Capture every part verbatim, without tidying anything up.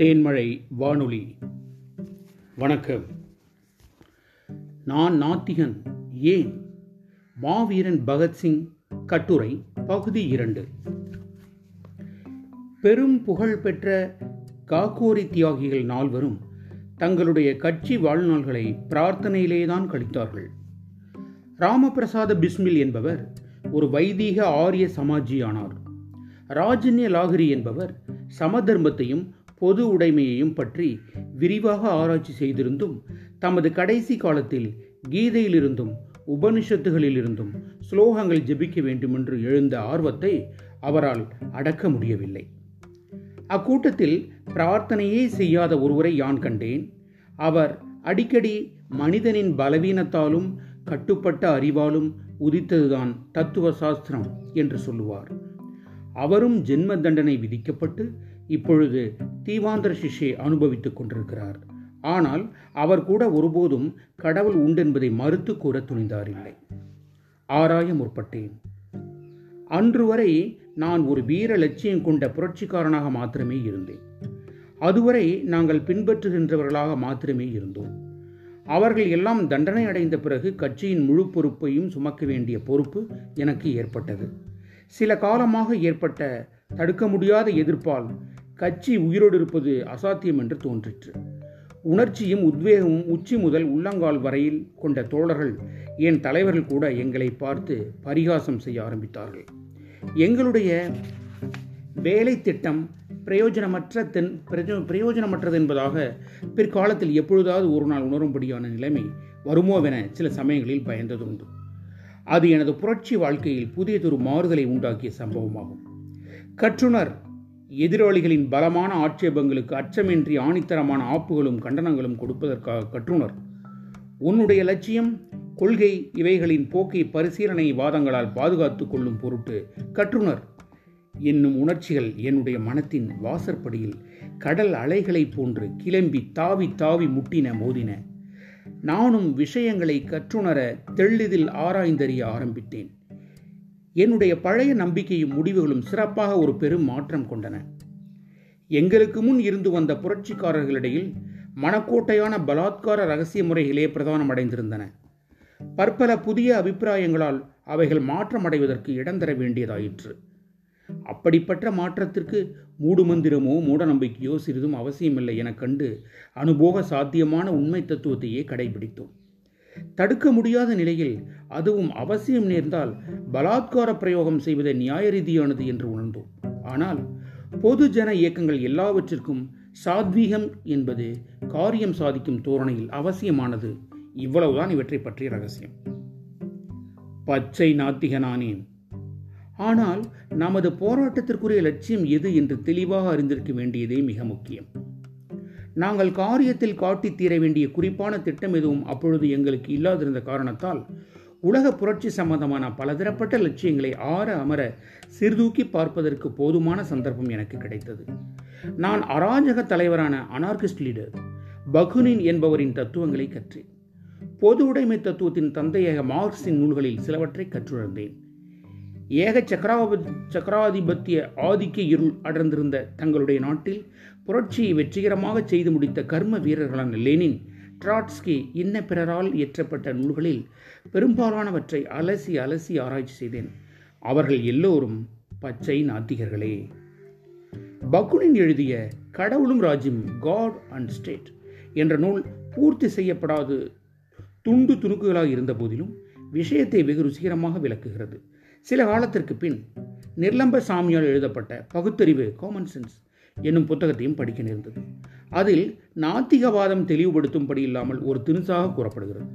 தேன்மழை வானொலி. வணக்கம். நான் நாத்திகன் ஏன்? மாவீரன் பகத்சிங் கட்டுரை பகுதி இரண்டு. பெரும் புகழ் பெற்ற காக்கோரி தியாகிகள் நால்வரும் தங்களுடைய கட்சி வாழ்நாள்களை பிரார்த்தனையிலேதான் கழித்தார்கள். ராம பிரசாத் பிஸ்மில் என்பவர் ஒரு வைதீக ஆரிய சமாஜியானார். ராஜன்ய லாகரி என்பவர் சமதர்மத்தையும் பொது உடைமையையும் பற்றி விரிவாக ஆராய்ச்சி செய்திருந்தும் தமது கடைசி காலத்தில் கீதையிலிருந்தும் உபனிஷத்துகளிலிருந்தும் ஸ்லோகங்கள் ஜெபிக்க வேண்டுமென்று எழுந்த ஆர்வத்தை அவரால் அடக்க முடியவில்லை. அக்கூட்டத்தில் பிரார்த்தனையே செய்யாத ஒருவரை யான் கண்டேன். அவர் அடிக்கடி மனிதனின் பலவீனத்தாலும் கட்டுப்பட்ட அறிவாலும் உதித்ததுதான் தத்துவ சாஸ்திரம் என்று சொல்லுவார். அவரும் ஜென்ம தண்டனை விதிக்கப்பட்டு இப்பொழுது தீவாந்திர சிஷ்யை அனுபவித்துக் கொண்டிருக்கிறார். ஆனால் அவர் கூட ஒருபோதும் கடவுள் உண்டென்பதை மறுத்து கூற துணிந்தாரில்லை. ஆராய முற்பட்டேன். அன்று வரை நான் ஒரு வீர லட்சியம் கொண்ட புரட்சிக்காரனாக மாத்திரமே இருந்தேன். அதுவரை நாங்கள் பின்பற்றுகின்றவர்களாக மாத்திரமே இருந்தோம். அவர்கள் எல்லாம் தண்டனை அடைந்த பிறகு கட்சியின் முழு பொறுப்பையும் சுமக்க வேண்டிய பொறுப்பு எனக்கு ஏற்பட்டது. சில காலமாக ஏற்பட்ட தடுக்க முடியாத எதிர்ப்பால் கட்சி உயிரோடு இருப்பது அசாத்தியம் என்று தோன்றிற்று. உணர்ச்சியும் உத்வேகமும் உச்சி முதல் உள்ளங்கால் வரையில் கொண்ட தோழர்கள், என் தலைவர்கள் கூட எங்களை பார்த்து பரிகாசம் செய்ய ஆரம்பித்தார்கள். எங்களுடைய வேலை திட்டம் பிரயோஜனமற்ற தென் பிரயோஜனமற்றது என்பதாக பிற்காலத்தில் எப்பொழுதாவது ஒரு நாள் உணரும்படியான நிலைமை வருமோவென சில சமயங்களில் பயந்ததுண்டு. அது எனது புரட்சி வாழ்க்கையில் புதியதொரு மாறுதலை உண்டாக்கிய சம்பவமாகும். கற்றுணர் எதிராளிகளின் பலமான ஆட்சேபங்களுக்கு அச்சமின்றி ஆணித்தரமான ஆப்புகளும் கண்டனங்களும் கொடுப்பதற்காக கற்றுணர் உன்னுடைய லட்சியம் கொள்கை இவைகளின் போக்கை பரிசீலனை வாதங்களால் பாதுகாத்து கொள்ளும் பொருட்டு கற்றுணர் என்னும் உணர்ச்சிகள் என்னுடைய மனத்தின் வாசற்படியில் கடல் அலைகளைப் போன்று கிளம்பி தாவி தாவி முட்டின மோதின. நானும் விஷயங்களை கற்றுணர தெளிதில் ஆராய்ந்தறிய ஆரம்பித்தேன். என்னுடைய பழைய நம்பிக்கையும் முடிவுகளும் சிறப்பாக ஒரு பெரும் மாற்றம் கொண்டன. எங்களுக்கு முன் இருந்து வந்த புரட்சிக்காரர்களிடையில் மனக்கோட்டையான பலாத்கார ரகசிய முறைகளே பிரதானம் அடைந்திருந்தன. பற்பல புதிய அபிப்பிராயங்களால் அவைகள் மாற்றமடைவதற்கு இடம் தர வேண்டியதாயிற்று. அப்படிப்பட்ட மாற்றத்திற்கு மூடுமந்திரமோ மூடநம்பிக்கையோ சிறிதும் அவசியமில்லை என கண்டு அனுபோக சாத்தியமான உண்மை தத்துவத்தையே கடைபிடித்தோம். தடுக்க முடியாத நிலையில் அதுவும் அவசியம் நேர்ந்தால் பலாத்கார பிரயோகம் செய்வதை நியாய ரீதியானது என்று உணர்ந்தோம். ஆனால் பொது ஜன இயக்கங்கள் எல்லாவற்றிற்கும் சாத்வீகம் என்பது காரியம் சாதிக்கும் தோரணையில் அவசியமானது. இவ்வளவுதான் இவற்றை பற்றிய ரகசியம். பச்சை நாத்திகனானேன். ஆனால் நமது போராட்டத்திற்குரிய லட்சியம் எது என்று தெளிவாக அறிந்திருக்க வேண்டியதே மிக முக்கியம். நாங்கள் காரியத்தில் காட்டி தீர வேண்டிய குறிப்பான திட்டம் எதுவும் அப்பொழுது எங்களுக்கு இல்லாதிருந்த காரணத்தால் உலக புரட்சி சம்பந்தமான பலதரப்பட்ட லட்சியங்களை ஆற அமர சீர்தூக்கி பார்ப்பதற்கு போதுமான சந்தர்ப்பம் எனக்கு கிடைத்தது. நான் அராஜக தலைவரான அனார்கிஸ்ட் லீடர் பகுனின் என்பவரின் தத்துவங்களை கற்றேன். பொது உடைமை தத்துவத்தின் தந்தையாக மார்க்சின் நூல்களில் சிலவற்றை கற்றுணர்ந்தேன். ஏக சக்கராப சக்கராதிபத்திய ஆதிக்க இருள் அடர்ந்திருந்த தங்களுடைய நாட்டில் புரட்சியை வெற்றிகரமாக செய்து முடித்த கர்ம வீரர்களான லேனின், ட்ராட்ஸ்கி இன்ன பிறரால் இயற்றப்பட்ட நூல்களில் பெரும்பாலானவற்றை அலசி அலசி ஆராய்ச்சி செய்தேன். அவர்கள் எல்லோரும் பச்சை நாத்திகர்களே. பகுனின் எழுதிய கடவுளும் ராஜ்யம் காட் அண்ட் ஸ்டேட் என்ற நூல் பூர்த்தி செய்யப்படாது துண்டு துணுக்குகளாக இருந்த போதிலும் விஷயத்தை வெகு ருசிகரமாக விளக்குகிறது. சில காலத்திற்கு பின் நிர்லம்ப சாமியால் எழுதப்பட்ட பகுத்தறிவு காமன் சென்ஸ் என்னும் புத்தகத்தையும் படிக்க நேர்ந்தது. அதில் நாத்திகவாதம் தெளிவுபடுத்தும்படி இல்லாமல் ஒரு திணுசாக கூறப்படுகிறது.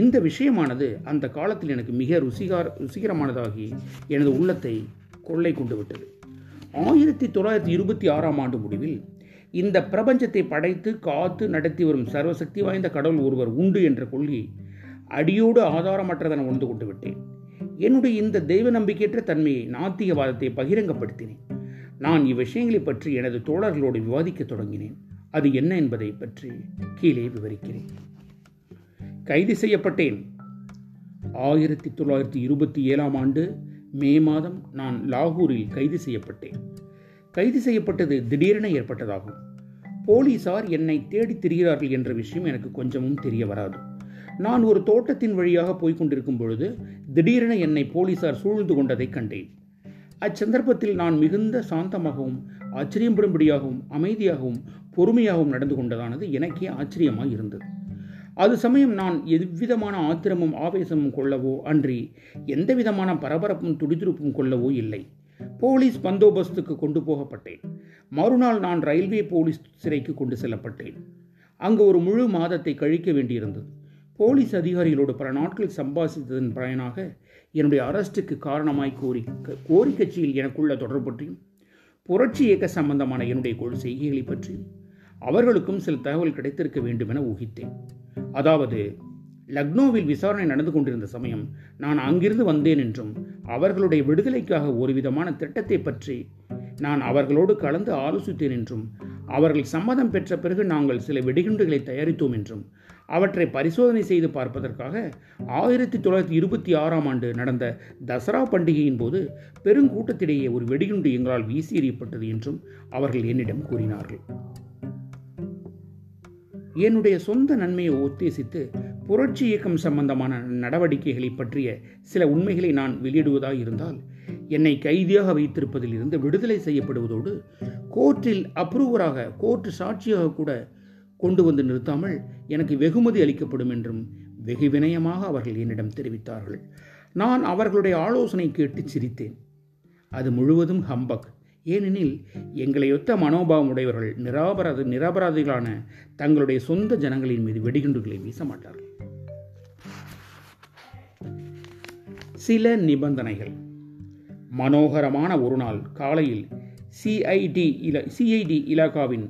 இந்த விஷயமானது அந்த காலத்தில் எனக்கு மிக ருசிகார ருசிகரமானதாகி எனது உள்ளத்தை கொள்ளை கொண்டு விட்டது. ஆயிரத்தி தொள்ளாயிரத்தி இருபத்தி ஆறாம் ஆண்டு முடிவில் இந்த பிரபஞ்சத்தை படைத்து காத்து நடத்தி வரும் சர்வசக்தி வாய்ந்த கடவுள் ஒருவர் உண்டு என்ற கொள்கை அடியோடு ஆதாரமற்றதென உணர்ந்து கொண்டு விட்டேன். என்னுடைய இந்த தெய்வ நம்பிக்கையற்ற தன்மையை நாத்திகவாதத்தை பகிரங்கப்படுத்தினேன். நான் இவ்விஷயங்களை பற்றி எனது தோழர்களோடு விவாதிக்க தொடங்கினேன். அது என்ன என்பதை பற்றி கீழே விவரிக்கிறேன். கைது செய்யப்பட்டேன். ஆயிரத்தி தொள்ளாயிரத்தி இருபத்தி ஏழாம் ஆண்டு மே மாதம் நான் லாகூரில் கைது செய்யப்பட்டேன். கைது செய்யப்பட்டது திடீரென ஏற்பட்டதாகும். போலீசார் என்னை தேடி திரிகிறார்கள் என்ற விஷயம் எனக்கு கொஞ்சமும் தெரிய வராது. நான் ஒரு தோட்டத்தின் வழியாக போய்கொண்டிருக்கும் பொழுது திடீரென என்னை போலீசார் சூழ்ந்து கொண்டதை கண்டேன். அச்சந்தர்ப்பத்தில் நான் மிகுந்த சாந்தமாகவும் ஆச்சரியம் பெறும்படியாகவும் அமைதியாகவும் பொறுமையாகவும் நடந்து கொண்டதானது எனக்கே ஆச்சரியமாக இருந்தது. அது சமயம் நான் எவ்விதமான ஆத்திரமும் ஆவேசமும் கொள்ளவோ அன்றி எந்த விதமான பரபரப்பும் துடிதுடிப்பும் கொள்ளவோ இல்லை. போலீஸ் பந்தோபஸ்துக்கு கொண்டு போகப்பட்டேன். மறுநாள் நான் ரயில்வே போலீஸ் சிறைக்கு கொண்டு செல்லப்பட்டேன். அங்கு ஒரு முழு மாதத்தை கழிக்க வேண்டியிருந்தது. போலீஸ் அதிகாரிகளோடு பல நாட்கள் சம்பாதித்ததன் பயனாக என்னுடைய அரெஸ்டுக்கு காரணமாய் கோரி கோரிக்கட்சியில் எனக்குள்ள தொடர்பு பற்றியும் புரட்சி இயக்க சம்பந்தமான என்னுடைய கொள் செய்கைகளை பற்றியும் அவர்களுக்கும் சில தகவல் கிடைத்திருக்க வேண்டும் என ஊகித்தேன். அதாவது, லக்னோவில் விசாரணை நடந்து கொண்டிருந்த சமயம் நான் அங்கிருந்து வந்தேன் என்றும் அவர்களுடைய விடுதலைக்காக ஒரு விதமான திட்டத்தை பற்றி நான் அவர்களோடு கலந்து ஆலோசித்தேன் என்றும் அவர்கள் சம்மதம் பெற்ற பிறகு நாங்கள் சில வெடிகுண்டுகளை தயாரித்தோம் என்றும் அவற்றை பரிசோதனை செய்து பார்ப்பதற்காக ஆயிரத்தி தொள்ளாயிரத்தி இருபத்தி ஆறாம் ஆண்டு நடந்த தசரா பண்டிகையின் போது பெருங்கூட்டத்திடையே ஒரு வெடிகுண்டு எங்களால் வீசி எறியப்பட்டது என்றும் அவர்கள் என்னிடம் கூறினார்கள். என்னுடைய சொந்த நன்மையை உத்தேசித்து புரட்சி இயக்கம் சம்பந்தமான நடவடிக்கைகளை பற்றிய சில உண்மைகளை நான் வெளியிடுவதாக இருந்தால் என்னை கைதியாக வைத்திருப்பதில் இருந்து விடுதலை செய்யப்படுவதோடு கோர்ட்டில் அப்ரூவராக கோர்ட் சாட்சியாக கூட கொண்டு வந்து நிறுத்தாமல் எனக்கு வெகுமதி அளிக்கப்படும் என்றும் வெகு வினயமாக அவர்கள் என்னிடம் தெரிவித்தார்கள். நான் அவர்களுடைய ஆலோசனை கேட்டு சிரித்தேன். அது முழுவதும் ஹம்பக். ஏனெனில் எங்களையொத்த மனோபாவம் உடையவர்கள் நிராபராத நிராபராதிகளான தங்களுடைய சொந்த ஜனங்களின் மீது வெடிகுண்டுகளை வீச மாட்டார்கள். சில நிபந்தனைகள். மனோகரமான ஒரு நாள் காலையில் சிஐடி இல சிஐடி இலாகாவின்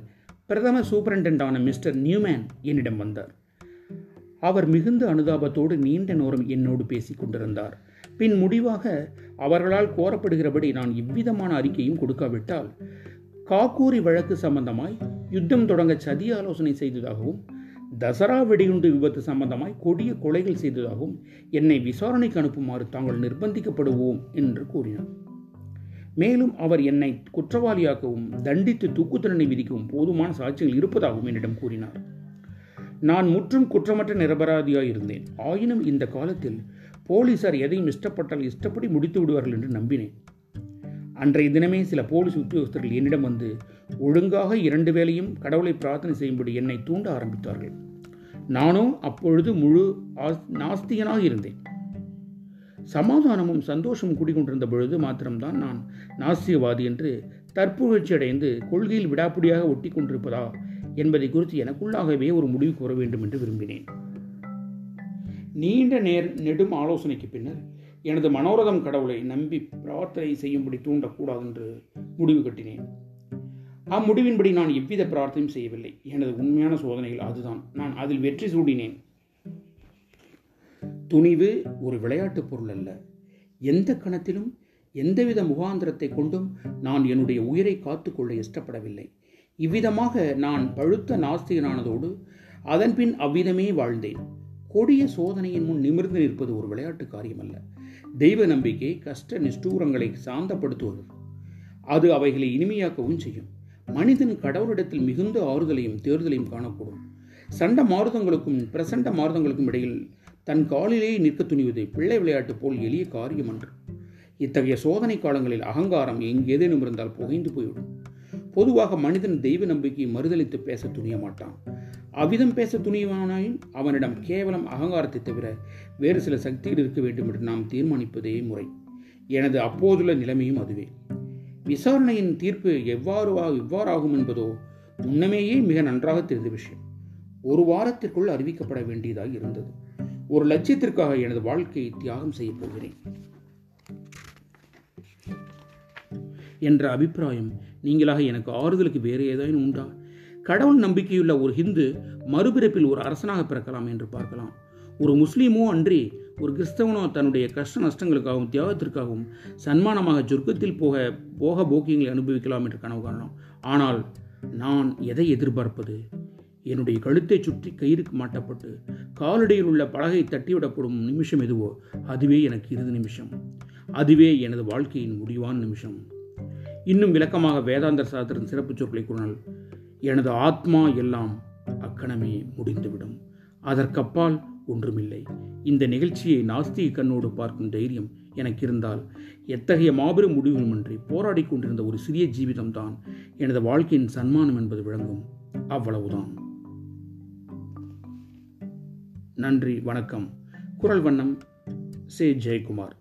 பிரதம சூப்பரண்டான மிஸ்டர் நியூமேன் என்னிடம் வந்தார். அவர் மிகுந்த அனுதாபத்தோடு நீண்ட நேரம் என்னோடு பேசி கொண்டிருந்தார். பின் முடிவாக அவர்களால் கோரப்படுகிறபடி நான் இவ்விதமான அறிக்கையும் கொடுக்காவிட்டால் காக்கோரி வழக்கு சம்பந்தமாய் யுத்தம் தொடங்க சதி ஆலோசனை செய்ததாகவும் தசரா வெடிகுண்டு விபத்து சம்பந்தமாய் கொடிய கொலைகள் செய்ததாகவும் என்னை விசாரணைக்கு அனுப்புமாறு தாங்கள் நிர்பந்திக்கப்படுவோம் என்று கூறினார். மேலும் அவர் என்னை குற்றவாளியாகவும் தண்டித்து தூக்கு தண்டனை விதிக்கவும் போதுமான சாட்சிகள் இருப்பதாகவும் என்னிடம் கூறினார். நான் முற்றும் குற்றமற்ற நிரபராதியாக இருந்தேன். ஆயினும் இந்த காலத்தில் போலீசார் எதையும் இஷ்டப்பட்டால் இஷ்டப்படி முடித்து விடுவார்கள் என்று நம்பினேன். அன்றைய தினமே சில போலீஸ் உத்தியோகஸ்தர்கள் என்னிடம் வந்து ஒழுங்காக இரண்டு வேளையும் கடவுளை பிரார்த்தனை செய்யும்படி என்னை தூண்ட ஆரம்பித்தார்கள். நானும் அப்பொழுது முழு நாஸ்திகனாக இருந்தேன். சமாதானமும் சந்தோஷமும் கூடிக்கொண்டிருந்த பொழுது மாத்திரம்தான் நான் நாஸ்திகவாதி என்று தற்புகழ்ச்சி அடைந்து கொள்கையில் விடாப்பிடியாக ஒட்டி கொண்டிருப்பதா என்பதை குறித்து எனக்குள்ளாகவே ஒரு முடிவு கூற வேண்டும் என்று விரும்பினேன். நீண்ட நேர் நெடும் ஆலோசனைக்கு பின்னர் எனது மனோரதம் கடவுளை நம்பி பிரார்த்தனை செய்யும்படி தூண்டக்கூடாது என்று முடிவு கட்டினேன். அம்முடிவின்படி நான் எவ்வித பிரார்த்தனையும் செய்யவில்லை. எனது உண்மையான சோதனைகள் அதுதான். நான் அதில் வெற்றி சூடினேன். துணிவு ஒரு விளையாட்டு பொருள் அல்ல. எந்த கணத்திலும் எந்தவித முகாந்திரத்தை கொண்டும் நான் என்னுடைய உயிரை காத்துக்கொள்ள இஷ்டப்படவில்லை. இவ்விதமாக நான் பழுத்த நாஸ்திகனானதோடு அதன்பின் அவ்விதமே வாழ்ந்தேன். கொடிய சோதனையின் முன் நிமிர்ந்து நிற்பது ஒரு விளையாட்டு காரியமல்ல. தெய்வ நம்பிக்கை கஷ்ட நிஷ்டூரங்களை சாந்தப்படுத்துவது, அது அவைகளை இனிமையாக்கவும் செய்யும். மனிதன் கடவுளிடத்தில் மிகுந்த ஆறுதலையும் தேர்தலையும் காணக்கூடும். சண்ட மாறுதங்களுக்கும் பிரசண்ட மாறுதங்களுக்கும் இடையில் தன் காலிலேயே நிற்க துணிவது பிள்ளை விளையாட்டு போல் எளிய காரியம் அன்று. இத்தகைய சோதனை காலங்களில் அகங்காரம் எங்கேதேனும் இருந்தால் புகைந்து போய்விடும். பொதுவாக மனிதன் தெய்வ நம்பிக்கையை மறுதளித்து பேச துணிய மாட்டான். அவ்விதம் பேச துணிவானாயின் அவனிடம் கேவலம் அகங்காரத்தை தவிர வேறு சில சக்திகள் இருக்க வேண்டும் என்று நாம் தீர்மானிப்பதே முறை. எனது அப்போதுள்ள நிலைமையும் அதுவே. விசாரணையின் தீர்ப்பு எவ்வாறு இவ்வாறாகும் என்பதோ முன்னமேயே மிக நன்றாக தெரிந்த விஷயம். ஒரு வாரத்திற்குள் அறிவிக்கப்பட வேண்டியதாக இருந்தது. ஒரு லட்சியத்திற்காக எனது வாழ்க்கையை தியாகம் செய்ய போகிறேன் என்ற அபிப்பிராயம் நீங்களாக எனக்கு ஆறுதலுக்கு வேறு ஏதேனும் உண்டா? கடவுள் நம்பிக்கையுள்ள ஒரு ஹிந்து மறுபிறப்பில் ஒரு அரசனாக பிறக்கலாம் என்று பார்க்கலாம். ஒரு முஸ்லீமோ அன்றி ஒரு கிறிஸ்தவனோ தன்னுடைய கஷ்ட நஷ்டங்களுக்காகவும் தியாகத்திற்காகவும் சன்மானமாக சொர்க்கத்தில் போக போக போக்கியங்களை அனுபவிக்கலாம் என்று கனவு காணலாம். ஆனால் நான் எதை எதிர்பார்ப்பது? என்னுடைய கழுத்தை சுற்றி கயிறுக்கு மாட்டப்பட்டு காலடியில் உள்ள பலகை தட்டிவிடப்படும் நிமிஷம் எதுவோ அதுவே எனக்கு இறுதி நிமிஷம். அதுவே எனது வாழ்க்கையின் முடிவான நிமிஷம். இன்னும் விளக்கமாக வேதாந்தர் சாஸ்திரத்தின் சிறப்பு சொற்களை கூறினால் எனது ஆத்மா எல்லாம் அக்கணமே முடிந்துவிடும். அதற்கப்பால் ஒன்றுமில்லை. இந்த நிகழ்ச்சியை நாஸ்திக கண்ணோடு பார்க்கும் தைரியம் எனக்கு இருந்தால் எத்தகைய மாபெரும் முடிவுமின்றி போராடி கொண்டிருந்த ஒரு சிறிய ஜீவிதம்தான் எனது வாழ்க்கையின் சன்மானம் என்பது விளங்கும். அவ்வளவுதான். நன்றி, வணக்கம். குரல் வண்ணம் சே ஜெய்குமார்.